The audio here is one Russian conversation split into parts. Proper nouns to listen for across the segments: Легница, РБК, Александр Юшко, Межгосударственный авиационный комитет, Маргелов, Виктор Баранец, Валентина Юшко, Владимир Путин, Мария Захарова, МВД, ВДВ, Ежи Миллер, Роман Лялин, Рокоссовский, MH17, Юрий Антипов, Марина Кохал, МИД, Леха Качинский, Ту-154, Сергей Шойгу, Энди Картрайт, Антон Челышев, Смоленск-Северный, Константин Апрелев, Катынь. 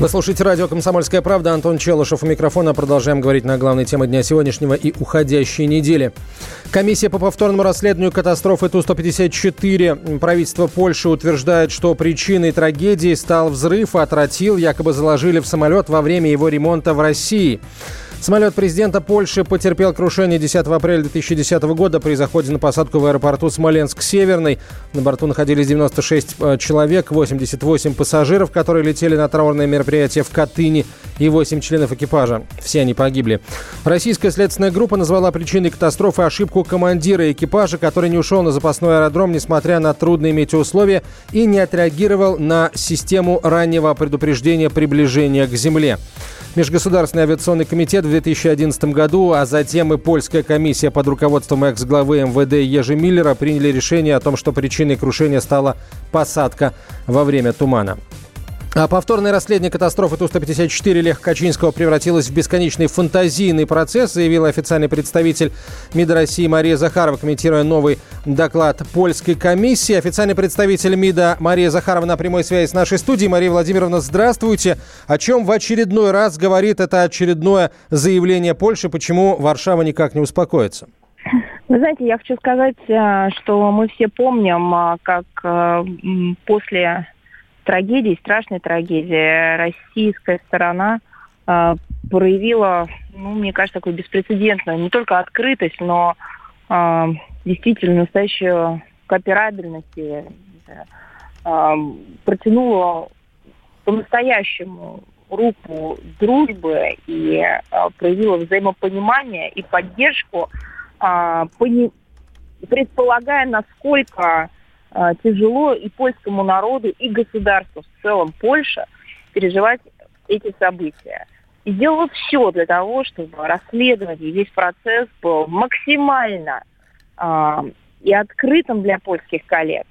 Вы слушаете радио «Комсомольская правда». Антон Челышев у микрофона. Продолжаем говорить на главные темы дня сегодняшнего и уходящей недели. Комиссия по повторному расследованию катастрофы Ту-154. Правительство Польши утверждает, что причиной трагедии стал взрыв, а тротил якобы заложили в самолет во время его ремонта в России. Самолет президента Польши потерпел крушение 10 апреля 2010 года при заходе на посадку в аэропорту Смоленск-Северный. На борту находились 96 человек, 88 пассажиров, которые летели на траурное мероприятие в Катыни, и 8 членов экипажа. Все они погибли. Российская следственная группа назвала причиной катастрофы ошибку командира экипажа, который не ушел на запасной аэродром, несмотря на трудные метеоусловия, и не отреагировал на систему раннего предупреждения приближения к земле. Межгосударственный авиационный комитет в 2011 году, а затем и польская комиссия под руководством экс-главы МВД Ежи Миллера приняли решение о том, что причиной крушения стала посадка во время тумана. А повторное расследование катастрофы Ту-154 Леха Качинского превратилось в бесконечный фантазийный процесс, заявила официальный представитель МИД России Мария Захарова, комментируя новый доклад польской комиссии. Официальный представитель МИДа Мария Захарова на прямой связи с нашей студией. Мария Владимировна, здравствуйте. О чем в очередной раз говорит это очередное заявление Польши? Почему Варшава никак не успокоится? Вы знаете, я хочу сказать, что мы все помним, как после трагедии, страшной трагедии, российская сторона проявила, мне кажется, такую беспрецедентную не только открытость, но действительно настоящую кооперабельность, протянула по-настоящему руку дружбы и проявила взаимопонимание и поддержку, предполагая, насколько тяжело и польскому народу, и государству в целом Польша переживать эти события. И сделала все для того, чтобы расследование, весь процесс был максимально и открытым для польских коллег.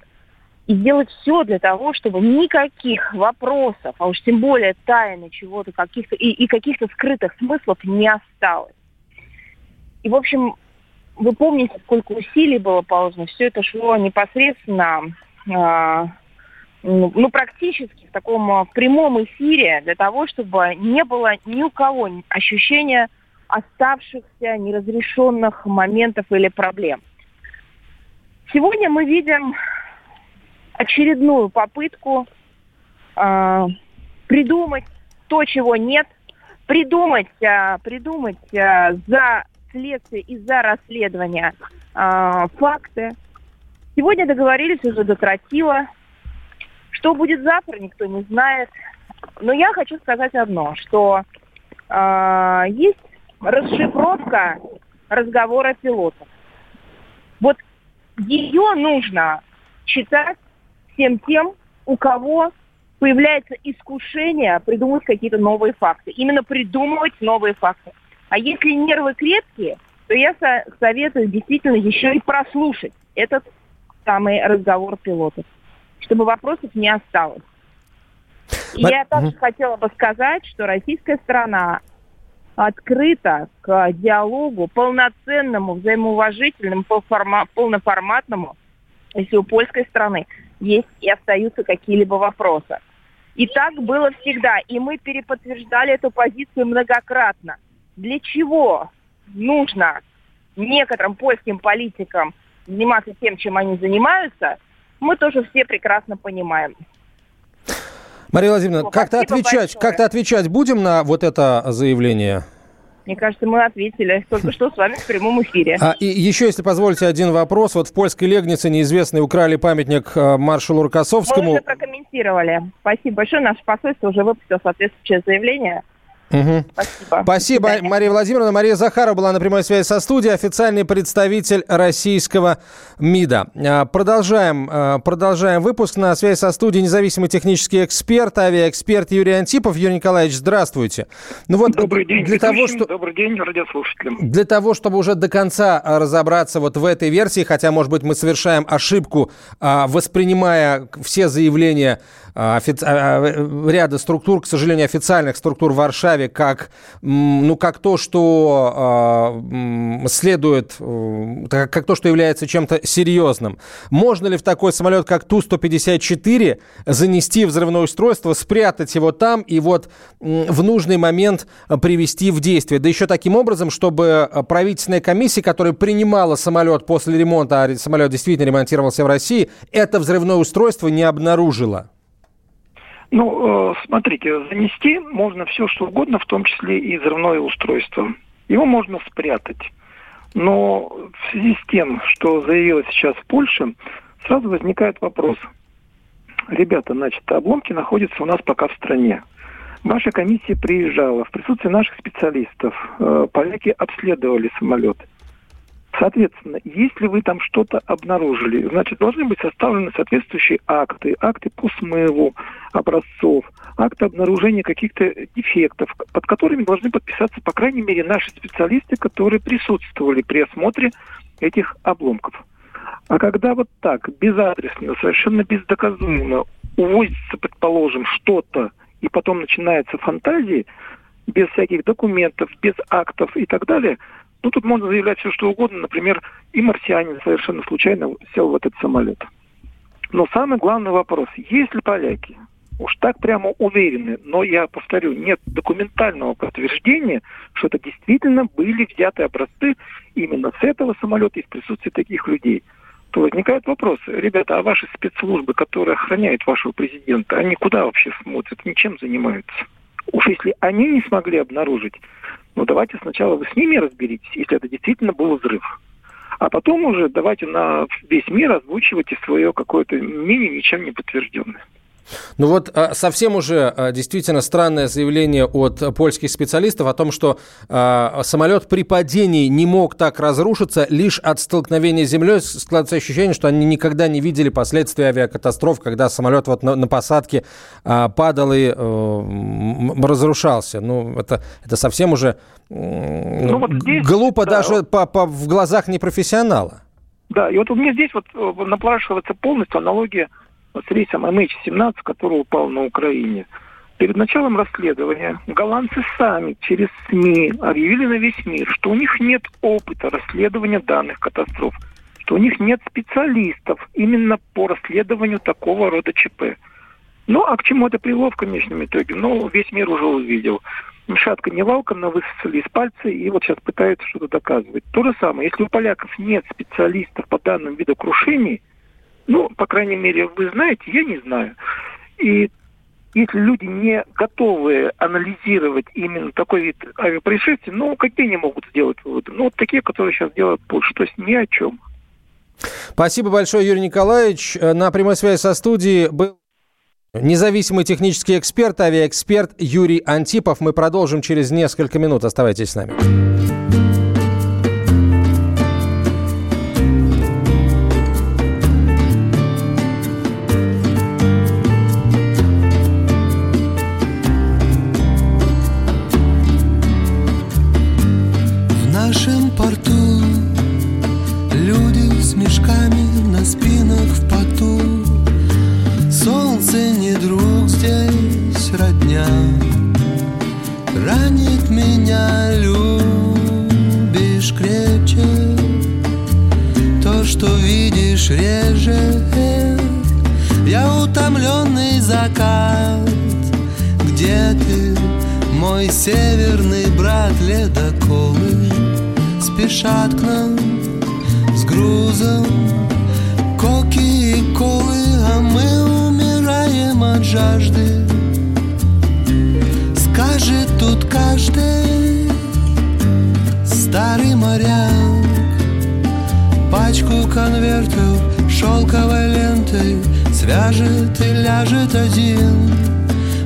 И сделать все для того, чтобы никаких вопросов, а уж тем более тайны чего-то, каких-то и каких-то скрытых смыслов не осталось. И, в общем, вы помните, сколько усилий было положено? Все это шло непосредственно, практически в таком прямом эфире, для того, чтобы не было ни у кого ощущения оставшихся неразрешенных моментов или проблем. Сегодня мы видим очередную попытку придумать то, чего нет, придумать за следствие и за расследование факты. Сегодня договорились уже до тротила. Что будет завтра, никто не знает. Но я хочу сказать одно, что есть расшифровка разговора пилотов. Вот ее нужно читать всем тем, у кого появляется искушение придумать какие-то новые факты. Именно придумывать новые факты. А если нервы крепкие, то я советую действительно еще и прослушать этот самый разговор пилотов, чтобы вопросов не осталось. И я также хотела бы сказать, что российская сторона открыта к диалогу полноценному, взаимоуважительному, полноформатному, если у польской страны есть и остаются какие-либо вопросы. И так было всегда, и мы переподтверждали эту позицию многократно. Для чего нужно некоторым польским политикам заниматься тем, чем они занимаются, мы тоже все прекрасно понимаем. Мария Владимировна, как-то отвечать будем на вот это заявление? Мне кажется, мы ответили только что с вами в прямом эфире. И еще, если позволите, один вопрос. Вот в польской Легнице неизвестные украли памятник маршалу Рокоссовскому. Мы уже прокомментировали. Спасибо большое. Наше посольство уже выпустило соответствующее заявление. Угу. Спасибо. Спасибо, Мария Владимировна. Мария Захарова была на прямой связи со студией, официальный представитель российского МИДа. Продолжаем выпуск. На связи со студией независимый технический эксперт, авиаэксперт Юрий Антипов. Юрий Николаевич, здравствуйте. Ну вот, добрый день, добрый день радиослушателям. Для того, чтобы уже до конца разобраться вот в этой версии, хотя, может быть, мы совершаем ошибку, воспринимая все заявления ряда структур, к сожалению, официальных структур в Варшаве, как то, что следует, как то, что является чем-то серьезным. Можно ли в такой самолет, как Ту-154, занести взрывное устройство, спрятать его там и вот в нужный момент привести в действие? Да еще таким образом, чтобы правительственная комиссия, которая принимала самолет после ремонта, а самолет действительно ремонтировался в России, это взрывное устройство не обнаружила. Ну, смотрите, занести можно все, что угодно, в том числе и взрывное устройство. Его можно спрятать. Но в связи с тем, что заявила сейчас Польша, сразу возникает вопрос. Ребята, значит, обломки находятся у нас пока в стране. Ваша комиссия приезжала, в присутствии наших специалистов. Поляки обследовали самолет. Соответственно, если вы там что-то обнаружили, значит, должны быть составлены соответствующие акты, акты по смыву образцов, акты обнаружения каких-то дефектов, под которыми должны подписаться, по крайней мере, наши специалисты, которые присутствовали при осмотре этих обломков. А когда вот так, безадресно, совершенно бездоказуемо увозится, предположим, что-то, и потом начинаются фантазии, без всяких документов, без актов и так далее... Ну, тут можно заявлять все, что угодно. Например, и марсианин совершенно случайно сел в этот самолет. Но самый главный вопрос. Если поляки уж так прямо уверены, но, я повторю, нет документального подтверждения, что это действительно были взяты образцы именно с этого самолета и в присутствии таких людей, то возникает вопрос. Ребята, а ваши спецслужбы, которые охраняют вашего президента, они куда вообще смотрят, ничем занимаются? Уж если они не смогли обнаружить, ну давайте сначала вы с ними разберитесь, если это действительно был взрыв. А потом уже давайте на весь мир озвучивайте свое какое-то мнение, ничем не подтвержденное. Ну вот совсем уже действительно странное заявление от польских специалистов о том, что самолет при падении не мог так разрушиться лишь от столкновения с землей. Складывается ощущение, что они никогда не видели последствий авиакатастроф, когда самолет вот на посадке падал и разрушался. Ну это совсем уже вот здесь, глупо даже в глазах непрофессионала. Да, и вот у меня здесь вот напрашивается полностью аналогия с рейсом MH17, который упал на Украине. Перед началом расследования голландцы сами через СМИ объявили на весь мир, что у них нет опыта расследования данных катастроф, что у них нет специалистов именно по расследованию такого рода ЧП. Ну, а к чему это привело в конечном итоге? Ну, весь мир уже увидел. Ни шатка, ни валка, но высосали из пальца и вот сейчас пытаются что-то доказывать. То же самое, если у поляков нет специалистов по данным виду крушений, ну, по крайней мере, вы знаете, я не знаю. И если люди не готовы анализировать именно такой вид авиапроисшествий, ну, какие они могут сделать выводы? Ну, вот такие, которые сейчас делают Польша. То есть ни о чем. Спасибо большое, Юрий Николаевич. На прямой связи со студией был независимый технический эксперт, авиаэксперт Юрий Антипов. Мы продолжим через несколько минут. Оставайтесь с нами.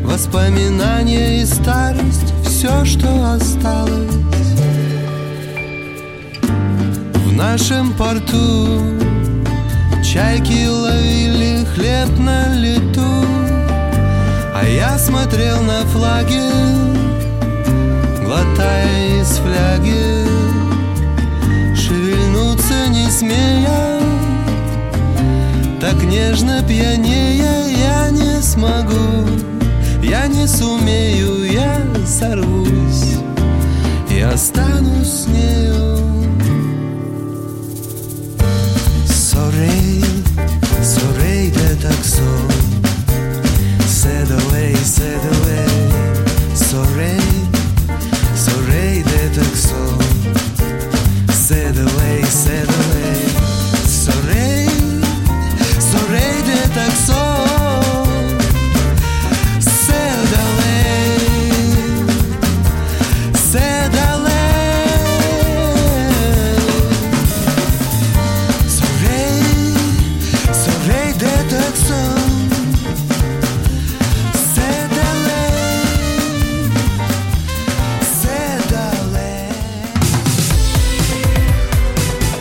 Воспоминания и старость, все нашем порту чайки ловили хлеб на лету, а я смотрел на флаги, глотая из фляги, шевельнуться не смея, так нежно пьянее. Я не смогу, я не сумею, я сорвусь и останусь с нею. Sorry, sorry that I so said away, sorry, sorry that I so said away, sorry, sorry that I so.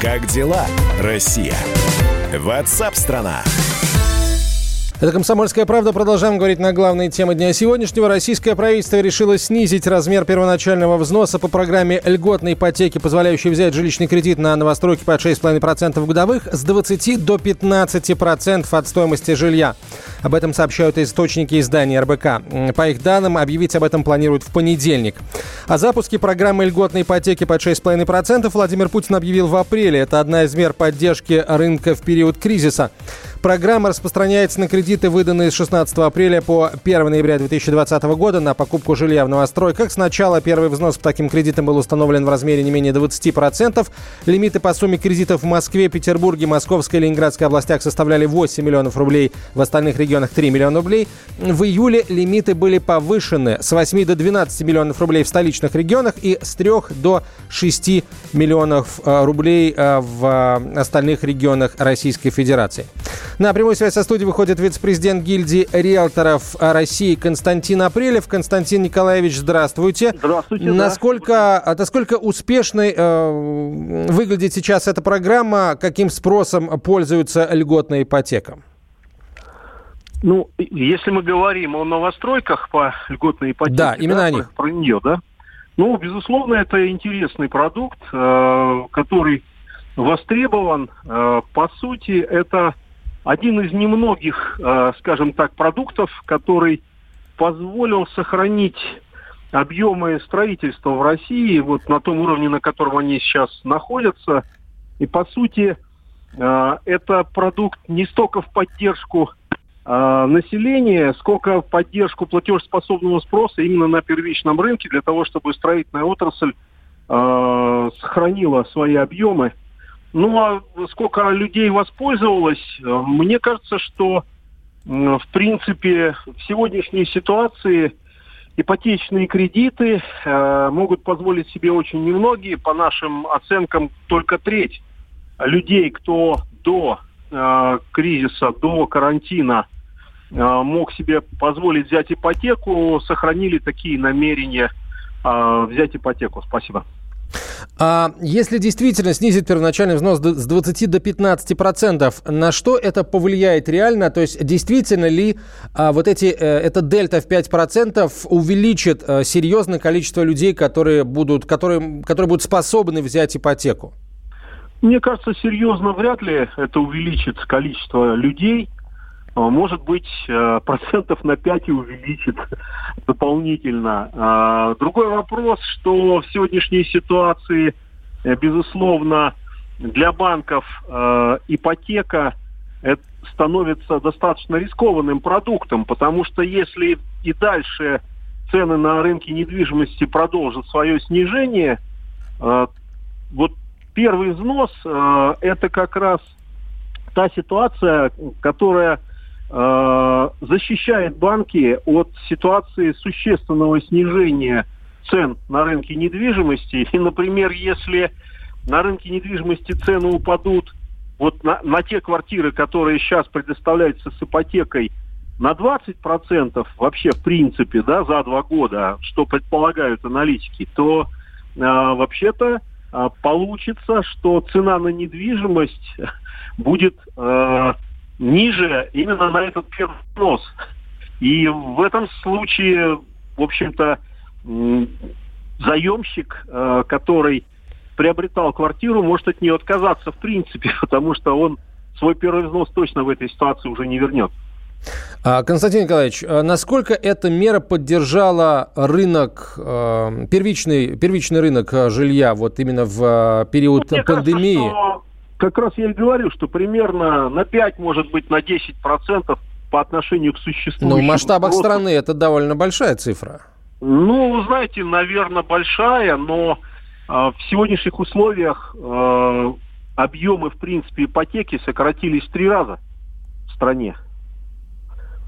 Как дела, Россия? Ватсап-страна! Это «Комсомольская правда». Продолжаем говорить на главные темы дня сегодняшнего. Российское правительство решило снизить размер первоначального взноса по программе льготной ипотеки, позволяющей взять жилищный кредит на новостройки под 6,5% годовых, с 20 до 15% от стоимости жилья. Об этом сообщают источники издания РБК. По их данным, объявить об этом планируют в понедельник. О запуске программы льготной ипотеки под 6,5% Владимир Путин объявил в апреле. Это одна из мер поддержки рынка в период кризиса. Программа распространяется на кредиты, выданные с 16 апреля по 1 ноября 2020 года на покупку жилья в новостройках. Сначала первый взнос по таким кредитам был установлен в размере не менее 20%. Лимиты по сумме кредитов в Москве, Петербурге, Московской и Ленинградской областях составляли 8 миллионов рублей, в остальных регионах 3 миллиона рублей. В июле лимиты были повышены с 8 до 12 миллионов рублей в столичных регионах и с 3 до 6 миллионов рублей в остальных регионах Российской Федерации. На прямую связь со студией выходит вице-президент гильдии риэлторов России Константин Апрелев. Константин Николаевич, здравствуйте. Здравствуйте. Насколько успешной выглядит сейчас эта программа? Каким спросом пользуется льготная ипотека? Ну, если мы говорим о новостройках по льготной ипотеке, да, именно они. Про нее, да? Ну, безусловно, это интересный продукт, который востребован. По сути, это один из немногих, скажем так, продуктов, который позволил сохранить объемы строительства в России вот на том уровне, на котором они сейчас находятся. И, по сути, это продукт не столько в поддержку населения, сколько в поддержку платежеспособного спроса именно на первичном рынке, для того, чтобы строительная отрасль сохранила свои объемы. Ну, а сколько людей воспользовалось, мне кажется, что, в принципе, в сегодняшней ситуации ипотечные кредиты могут позволить себе очень немногие. По нашим оценкам, только треть людей, кто до кризиса, до карантина мог себе позволить взять ипотеку, сохранили такие намерения взять ипотеку. Спасибо. А если действительно снизить первоначальный взнос с 20 до 15%, на что это повлияет реально? То есть действительно ли эта дельта в 5% увеличит серьезное количество людей, которые будут способны взять ипотеку? Мне кажется, серьезно вряд ли это увеличит количество людей. Может быть, процентов на 5 и увеличит дополнительно. Другой вопрос, что в сегодняшней ситуации, безусловно, для банков ипотека становится достаточно рискованным продуктом, потому что если и дальше цены на рынке недвижимости продолжат свое снижение, вот первый взнос – это как раз та ситуация, которая защищает банки от ситуации существенного снижения цен на рынке недвижимости. И, например, если на рынке недвижимости цены упадут вот на те квартиры, которые сейчас предоставляются с ипотекой, на 20% вообще в принципе, да, за 2 года, что предполагают аналитики, то вообще-то получится, что цена на недвижимость будет ниже именно на этот первый взнос. И в этом случае, в общем-то, заемщик, который приобретал квартиру, может от нее отказаться в принципе, потому что он свой первый взнос точно в этой ситуации уже не вернет. Константин Николаевич, насколько эта мера поддержала рынок, первичный рынок жилья вот именно в период пандемии? Кажется, как раз я и говорю, что примерно на 5, может быть, на 10% по отношению к существующему. Но в масштабах страны это довольно большая цифра. Ну, знаете, наверное, большая, но в сегодняшних условиях объемы, в принципе, ипотеки сократились в 3 раза в стране.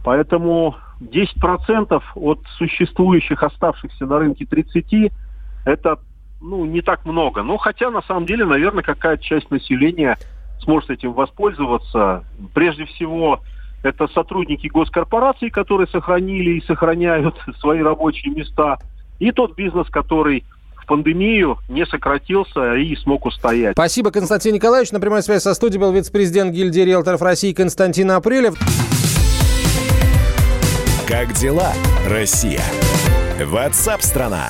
Поэтому 10% от существующих, оставшихся на рынке 30, это не так много. Но хотя, на самом деле, наверное, какая-то часть населения сможет этим воспользоваться. Прежде всего, это сотрудники госкорпораций, которые сохранили и сохраняют свои рабочие места. И тот бизнес, который в пандемию не сократился и смог устоять. Спасибо, Константин Николаевич. На прямой связи со студией был вице-президент гильдии риэлторов России Константин Апрелев. Как дела, Россия? Ватсап-страна.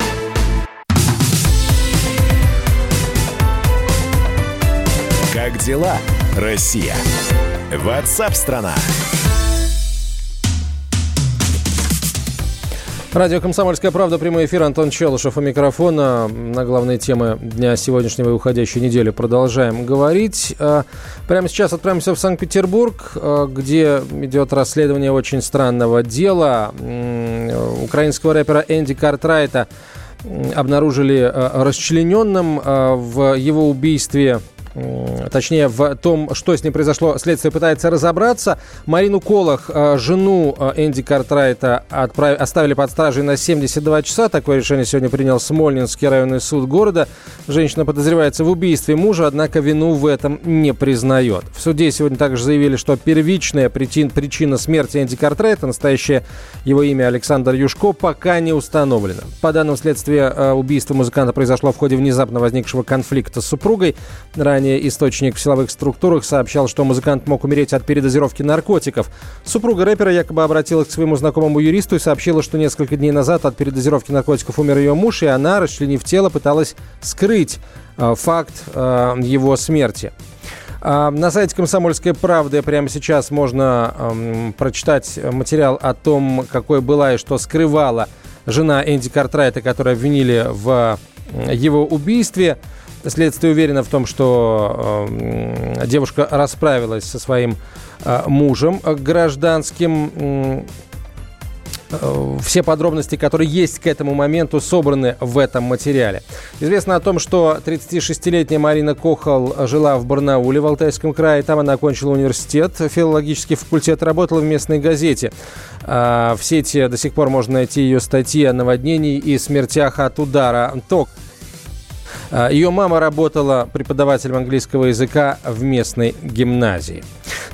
Как дела, Россия? Ватсап-страна. Радио «Комсомольская правда», прямой эфир, Антон Челышев у микрофона. На главные темы дня сегодняшнего и уходящей недели продолжаем говорить. Прямо сейчас отправимся в Санкт-Петербург, где идет расследование очень странного дела. Украинского рэпера Энди Картрайта обнаружили расчлененным. В его убийстве, точнее, в том, что с ним произошло, следствие пытается разобраться. Марину Колах, жену Энди Картрайта, оставили под стражей на 72 часа. Такое решение сегодня принял Смоленский районный суд города. Женщина подозревается в убийстве мужа, однако вину в этом не признает. В суде сегодня также заявили, что первичная причина смерти Энди Картрайта, настоящее его имя Александр Юшко, пока не установлено. По данным следствия, убийство музыканта произошло в ходе внезапно возникшего конфликта с супругой. Ранее источник в силовых структурах сообщал, что музыкант мог умереть от передозировки наркотиков. Супруга рэпера якобы обратилась к своему знакомому юристу и сообщила, что несколько дней назад от передозировки наркотиков умер ее муж, и она, расчленив тело, пыталась скрыть факт его смерти. На сайте «Комсомольской правды» прямо сейчас можно прочитать материал о том, какой была и что скрывала жена Энди Картрайта, которую обвинили в его убийстве. Следствие уверено в том, что девушка расправилась со своим мужем гражданским. Все подробности, которые есть к этому моменту, собраны в этом материале. Известно о том, что 36-летняя Марина Кохал жила в Барнауле, в Алтайском крае. Там она окончила университет, филологический факультет, работала в местной газете. В сети до сих пор можно найти ее статьи о наводнении и смертях от удара током. Ее мама работала преподавателем английского языка в местной гимназии.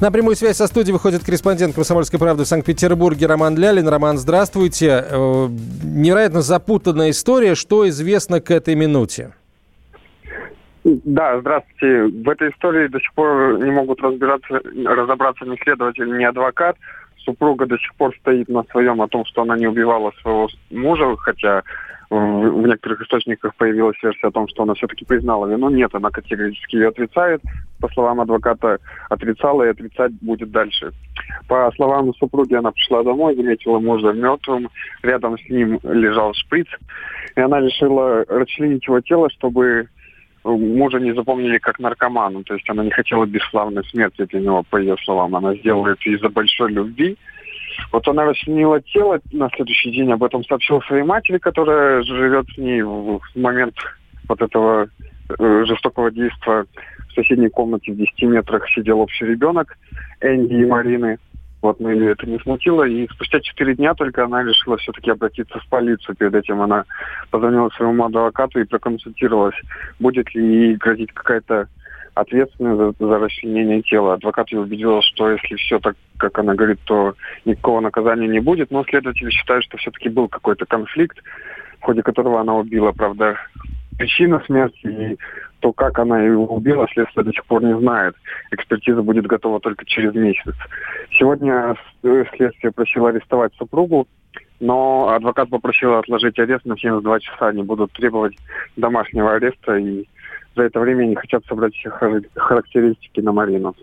На прямую связь со студией выходит корреспондент «Комсомольской правды» в Санкт-Петербурге Роман Лялин. Роман, здравствуйте. Невероятно запутанная история. Что известно к этой минуте? Да, здравствуйте. В этой истории до сих пор не могут разобраться ни следователь, ни адвокат. Супруга до сих пор стоит на своем о том, что она не убивала своего мужа, хотя в некоторых источниках появилась версия о том, что она все-таки признала вину. Нет, она категорически ее отрицает. По словам адвоката, отрицала и отрицать будет дальше. По словам супруги, она пришла домой, заметила мужа мертвым. Рядом с ним лежал шприц. И она решила расчленить его тело, чтобы мужа не запомнили как наркомана. То есть она не хотела бесславной смерти для него, по ее словам. Она сделала это из-за большой любви. Вот она расчленила тело, на следующий день об этом сообщила своей матери, которая живет с ней в момент вот этого жестокого действия. соседней комнате в 10 метрах сидел общий ребенок Энди и Марины. Вот, но ее это не смутило. И спустя 4 дня только она решила все-таки обратиться в полицию. Перед этим она позвонила своему адвокату и проконсультировалась, будет ли ей грозить какая-то ответственность за расчленение тела. Адвокат ее убедил, что если все так, как она говорит, то никакого наказания не будет. Но следователи считают, что все-таки был какой-то конфликт, в ходе которого она убила. Правда, причина смерти и то, как она его убила, следствие до сих пор не знает. Экспертиза будет готова только через месяц. Сегодня следствие просило арестовать супругу, но адвокат попросил отложить арест на 72 часа. Они будут требовать домашнего ареста, и за это время не хотят собрать все характеристики на Марину.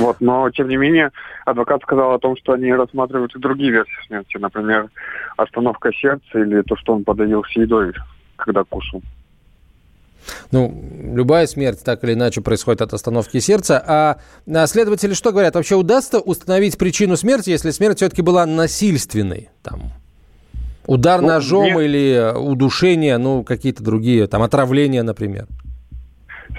Вот. Но, тем не менее, адвокат сказал о том, что они рассматривают и другие версии смерти. Например, остановка сердца или то, что он подавился едой, когда кушал. Ну, любая смерть так или иначе происходит от остановки сердца. А следователи что говорят? Вообще удастся установить причину смерти, если смерть все-таки была насильственной? Там, удар ножом или удушение, какие-то другие, там, отравление, например.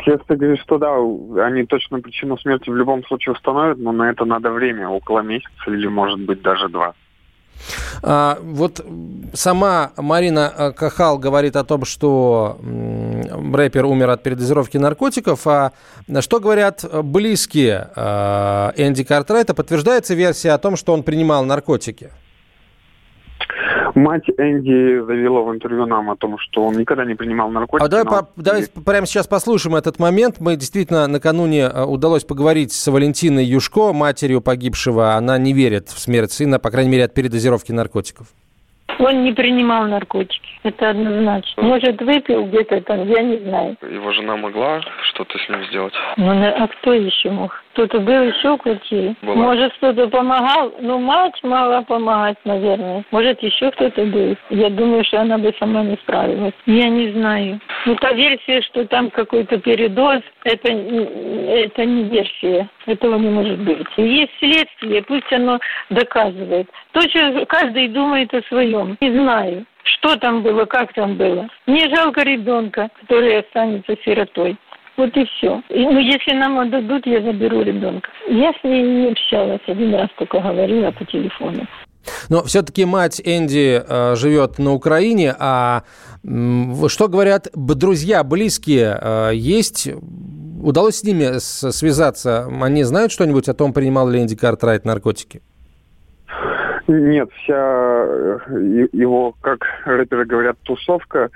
Следствие говорит, что да, они точно причину смерти в любом случае установят, но на это надо время, около месяца или, может быть, даже 2. Вот сама Марина Кохал говорит о том, что рэпер умер от передозировки наркотиков. А что говорят близкие Энди Картрайта? Подтверждается версия о том, что он принимал наркотики? Мать Энди заявила в интервью нам о том, что он никогда не принимал наркотики. Давайте прямо сейчас послушаем этот момент. Мы действительно накануне удалось поговорить с Валентиной Юшко, матерью погибшего. Она не верит в смерть сына, по крайней мере, от передозировки наркотиков. Он не принимал наркотики, это однозначно. Может, выпил где-то там, я не знаю. Его жена могла что-то с ним сделать? А кто еще мог? Кто-то был еще в квартире? Была. Может, кто-то помогал? Мать могла помогать, наверное. Может, еще кто-то был? Я думаю, что она бы сама не справилась. Я не знаю. Та версия, что там какой-то передоз, это не версия. Этого не может быть. Есть следствие, пусть оно доказывает. То, что каждый думает о своем. Не знаю, что там было, как там было. Мне жалко ребенка, который останется сиротой. Вот и все. Если нам отдадут, я заберу ребенка. Я с ней не общалась, один раз только говорила по телефону. Но все-таки мать Энди живет на Украине. А что говорят друзья, близкие? Есть? Удалось с ними связаться? Они знают что-нибудь о том, принимал ли Энди Картрайт наркотики? Нет, вся его, как рэперы говорят, тусовка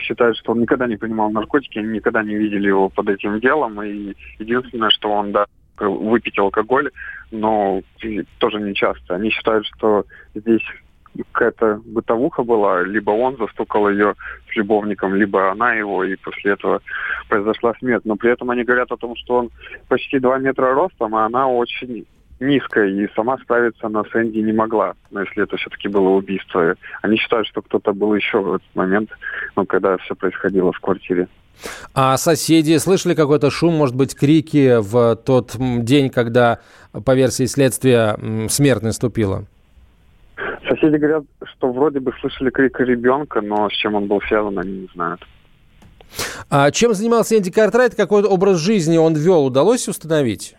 считает, что он никогда не принимал наркотики, они никогда не видели его под этим делом. И единственное, что он, да, выпить алкоголь, но тоже не часто. Они считают, что здесь какая-то бытовуха была, либо он застукал ее с любовником, либо она его, и после этого произошла смерть. Но при этом они говорят о том, что он почти 2 метра ростом, а она очень... низкая, и сама справиться она с Энди не могла, но если это все-таки было убийство. Они считают, что кто-то был еще в этот момент, когда все происходило в квартире. А соседи слышали какой-то шум, может быть, крики в тот день, когда, по версии следствия, смерть наступила? Соседи говорят, что вроде бы слышали крик ребенка, но с чем он был связан, они не знают. А чем занимался Энди Картрайт? Какой образ жизни он вел? Удалось установить?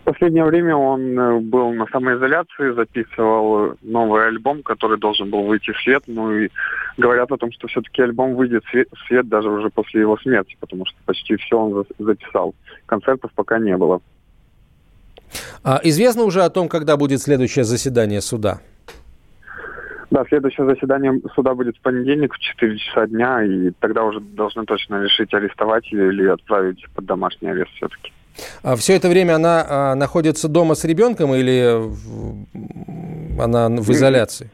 В последнее время он был на самоизоляции, записывал новый альбом, который должен был выйти в свет. И говорят о том, что все-таки альбом выйдет в свет даже уже после его смерти, потому что почти все он записал. Концертов пока не было. Известно уже о том, когда будет следующее заседание суда? Да, следующее заседание суда будет в понедельник в 4 часа дня, и тогда уже должны точно решить, арестовать ее или отправить под домашний арест все-таки. А все это время она находится дома с ребенком или она в изоляции?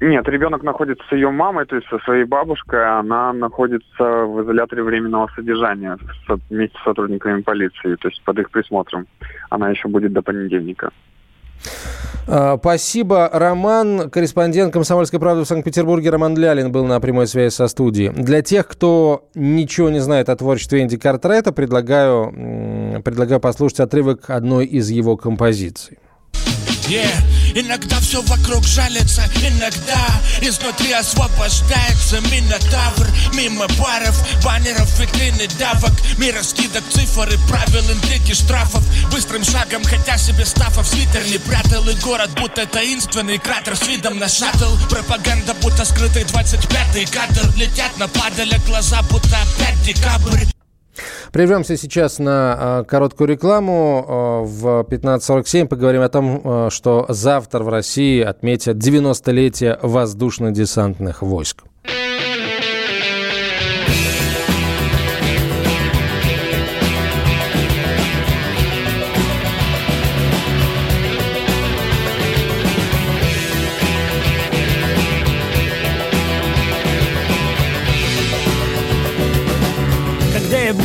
Нет, ребенок находится с ее мамой, то есть со своей бабушкой. Она находится в изоляторе временного содержания вместе с сотрудниками полиции, то есть под их присмотром. Она еще будет до понедельника. Спасибо, Роман. Корреспондент «Комсомольской правды» в Санкт-Петербурге Роман Лялин был на прямой связи со студией. Для тех, кто ничего не знает о творчестве Энди Картрайта, предлагаю послушать отрывок одной из его композиций. везде. Иногда все вокруг жалится, иногда изнутри освобождается минотавр. Мимо баров, баннеров, витрин и давок, мира скидок, цифр и правил, интриг и штрафов. Быстрым шагом, хотя себе стафов, свитер не прятал. И город будто таинственный кратер с видом на шаттл. Пропаганда будто скрытый 25-й кадр. Летят на падале глаза, будто опять декабрь. Прервемся сейчас на короткую рекламу. В 15:47 поговорим о том, что завтра в России отметят 90-летие воздушно-десантных войск.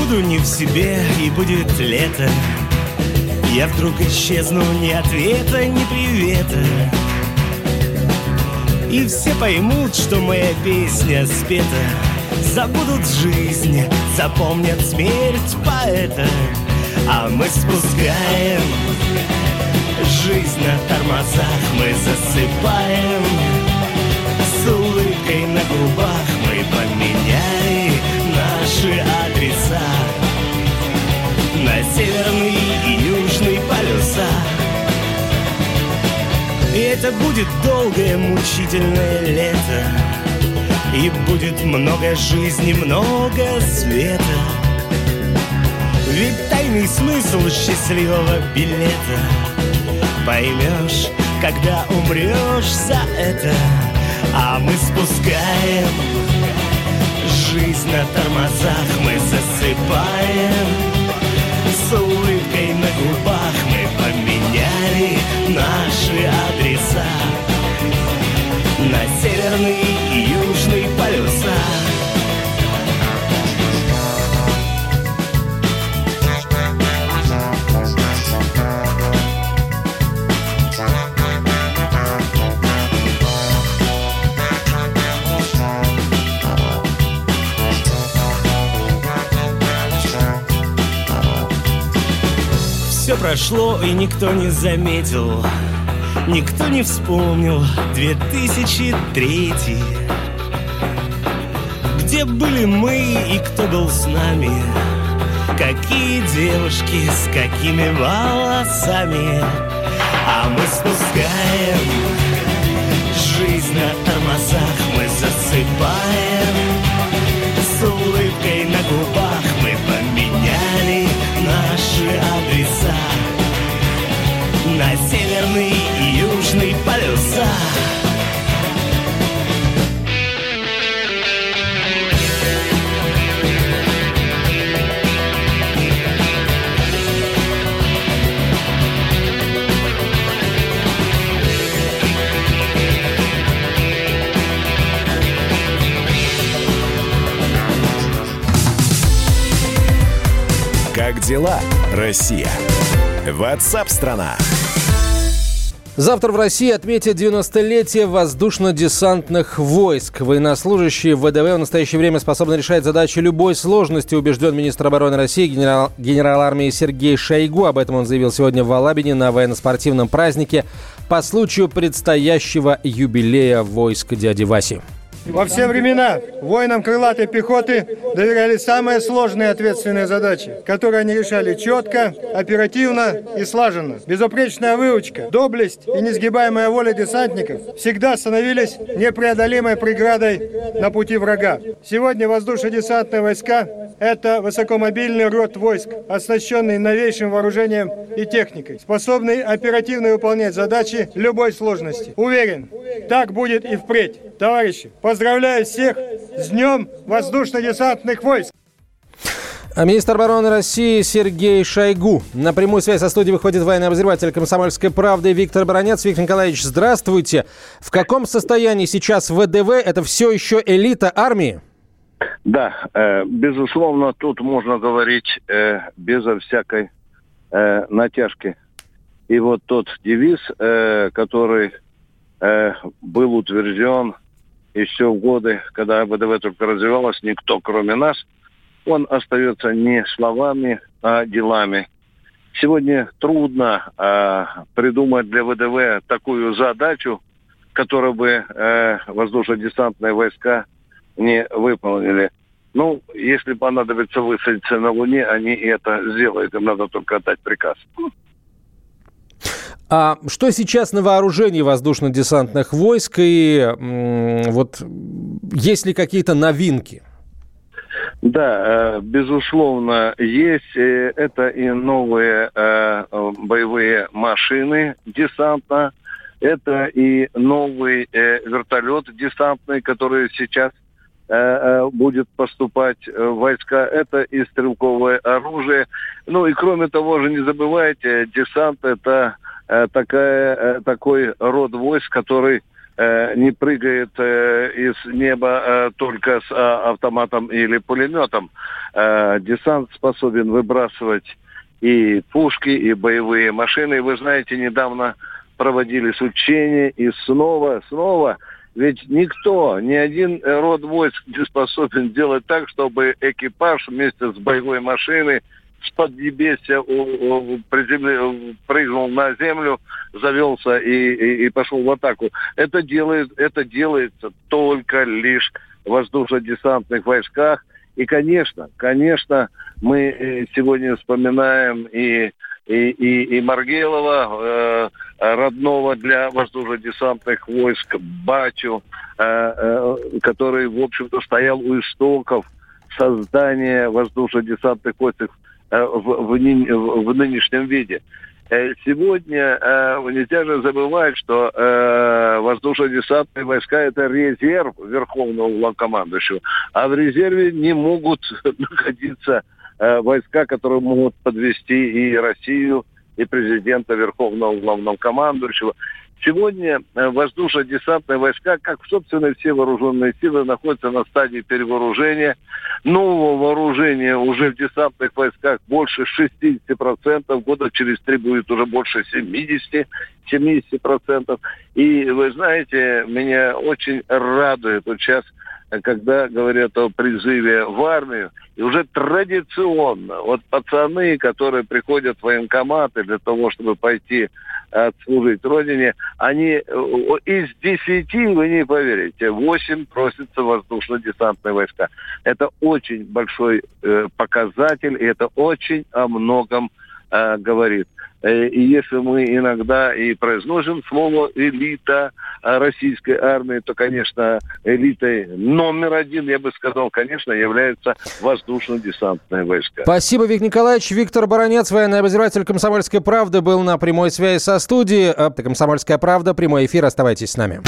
Буду не в себе, и будет лето. Я вдруг исчезну, ни ответа, ни привета. И все поймут, что моя песня спета. Забудут жизнь, запомнят смерть поэта. А мы спускаем жизнь на тормозах, мы засыпаем. С улыбкой на губах мы поменяли наши адреса на северный и южный полюса. И это будет долгое мучительное лето, и будет много жизни, много света. Ведь тайный смысл счастливого билета поймешь, когда умрешь за это. А мы спускаем жизнь на тормозах, мы засыпаем. С улыбкой на губах мы поменяли наши адреса на северный и южный полюса. Все прошло, и никто не заметил, никто не вспомнил 2003. Где были мы и кто был с нами? Какие девушки с какими волосами? А мы спускаем жизнь на тормозах, мы засыпаем. С улыбкой на губах мы поменяли наши адреса на северный и южный полюса. Как дела, Россия? Ватсап-страна! Завтра в России отметят 90-летие воздушно-десантных войск. Военнослужащие ВДВ в настоящее время способны решать задачи любой сложности, убежден министр обороны России генерал армии Сергей Шойгу. Об этом он заявил сегодня в Алабине на военно-спортивном празднике по случаю предстоящего юбилея войск дяди Васи. Во все времена воинам крылатой пехоты доверяли самые сложные и ответственные задачи, которые они решали четко, оперативно и слаженно. Безупречная выучка, доблесть и несгибаемая воля десантников всегда становились непреодолимой преградой на пути врага. Сегодня воздушно-десантные войска – это высокомобильный род войск, оснащенный новейшим вооружением и техникой, способный оперативно выполнять задачи любой сложности. Уверен, так будет и впредь. Товарищи, поздравляю всех с Днем воздушно-десантных войск! Министр обороны России Сергей Шойгу. На прямую связь со студией выходит военный обозреватель «Комсомольской правды» Виктор Баранец. Виктор Николаевич, здравствуйте. В каком состоянии сейчас ВДВ? Это все еще элита армии? Да, безусловно, тут можно говорить безо всякой натяжки. И вот тот девиз, который был утвержден еще в годы, когда ВДВ только развивалась, никто кроме нас, он остается не словами, а делами. Сегодня трудно придумать для ВДВ такую задачу, которую бы воздушно-десантные войска не выполнили. Ну, если понадобится высадиться на Луне, они это сделают. Им надо только отдать приказ. А что сейчас на вооружении воздушно-десантных войск? И вот есть ли какие-то новинки? Да, безусловно, есть. Это и новые боевые машины десанта. Это и новый вертолет десантный, который сейчас будет поступать в войска. Это и стрелковое оружие. Ну и кроме того же, не забывайте, десант – это такой род войск, который не прыгает из неба только с автоматом или пулеметом. Десант способен выбрасывать и пушки, и боевые машины. И вы знаете, недавно проводились учения, и снова... Ведь никто, ни один род войск не способен делать так, чтобы экипаж вместе с боевой машиной с поднебесья прыгнул на землю, завелся и пошел в атаку. Это делается только лишь в воздушно-десантных войсках. И, конечно, мы сегодня вспоминаем и Маргелова, родного для воздушно-десантных войск, Батю, который, в общем-то, стоял у истоков создания воздушно-десантных войск в нынешнем виде. Сегодня нельзя же забывать, что воздушно-десантные войска – это резерв верховного главнокомандующего, а в резерве не могут находиться войска, которые могут подвести и Россию, и президента Верховного Главнокомандующего. Сегодня воздушно-десантные войска, как, собственно, все вооруженные силы, находятся на стадии перевооружения. Нового вооружения уже в десантных войсках больше 60%. Года через 3 будет уже больше 70%. И вы знаете, меня очень радует вот сейчас, когда говорят о призыве в армию, и уже традиционно вот пацаны, которые приходят в военкоматы для того, чтобы пойти отслужить Родине, они из 10, вы не поверите, 8 просятся воздушно-десантные войска. Это очень большой показатель, и это очень о многом говорит. И если мы иногда и произносим слово «элита» российской армии, то, конечно, элитой номер один, я бы сказал, конечно, являются воздушно-десантные войска. Спасибо, Виктор Николаевич. Виктор Баранец, военный обозреватель «Комсомольской правды», был на прямой связи со студией. «Комсомольская правда», прямой эфир. Оставайтесь с нами.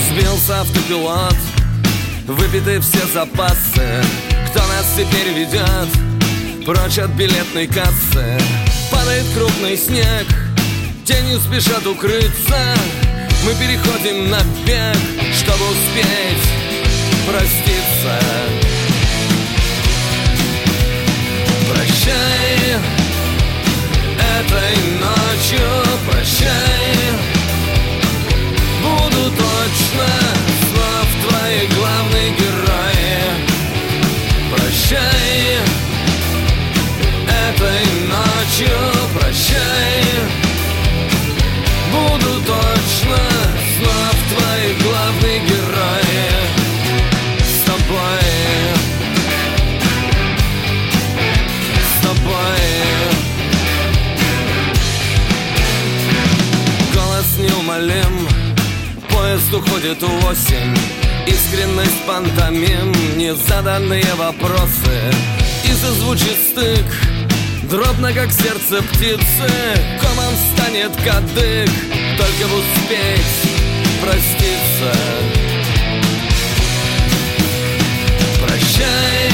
Сбился автопилот, выпиты все запасы. Кто нас теперь ведет прочь от билетной кассы? Падает крупный снег, тенью спешат укрыться. Мы переходим на бег, чтобы успеть проститься. Прощай этой ночью, прощай. Буду точно снов твои главные герои. Прощай этой ночью, прощай. Буду точно снов твои главные герои. С тобой, с тобой. Голос неумолим, поезд уходит в осень. Искренность пантомим, незаданные вопросы. И зазвучит стык, дробно, как сердце птицы. Комом станет кадык, только бы успеть проститься. Прощай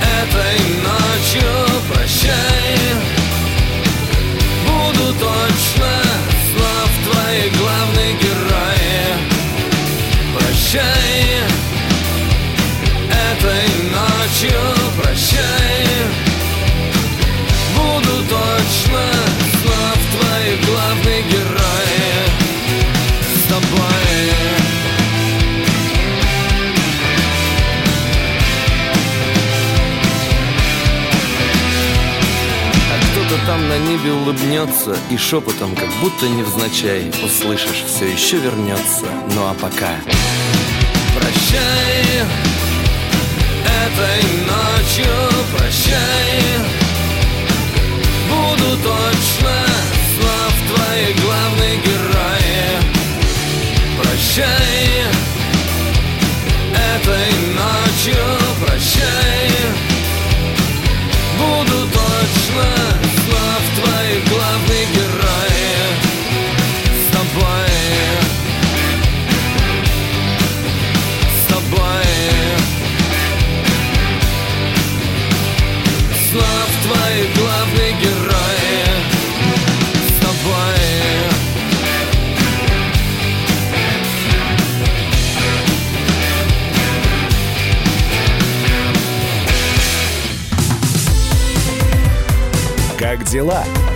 этой ночью, прощай. Буду точно твои главные герои. Прощай этой ночью, прощай. Буду точно слов твои главные герои. С тобой. тебе улыбнется и шепотом, как будто невзначай, услышишь, все еще вернется. Ну а пока прощай этой ночью, прощай. Буду точно слов твои главные герои. Прощай этой ночью, прощай. Буду точно слов твоих главных героев. С тобой, с тобой. Слов твоих главных героев. С тобой. Как дела,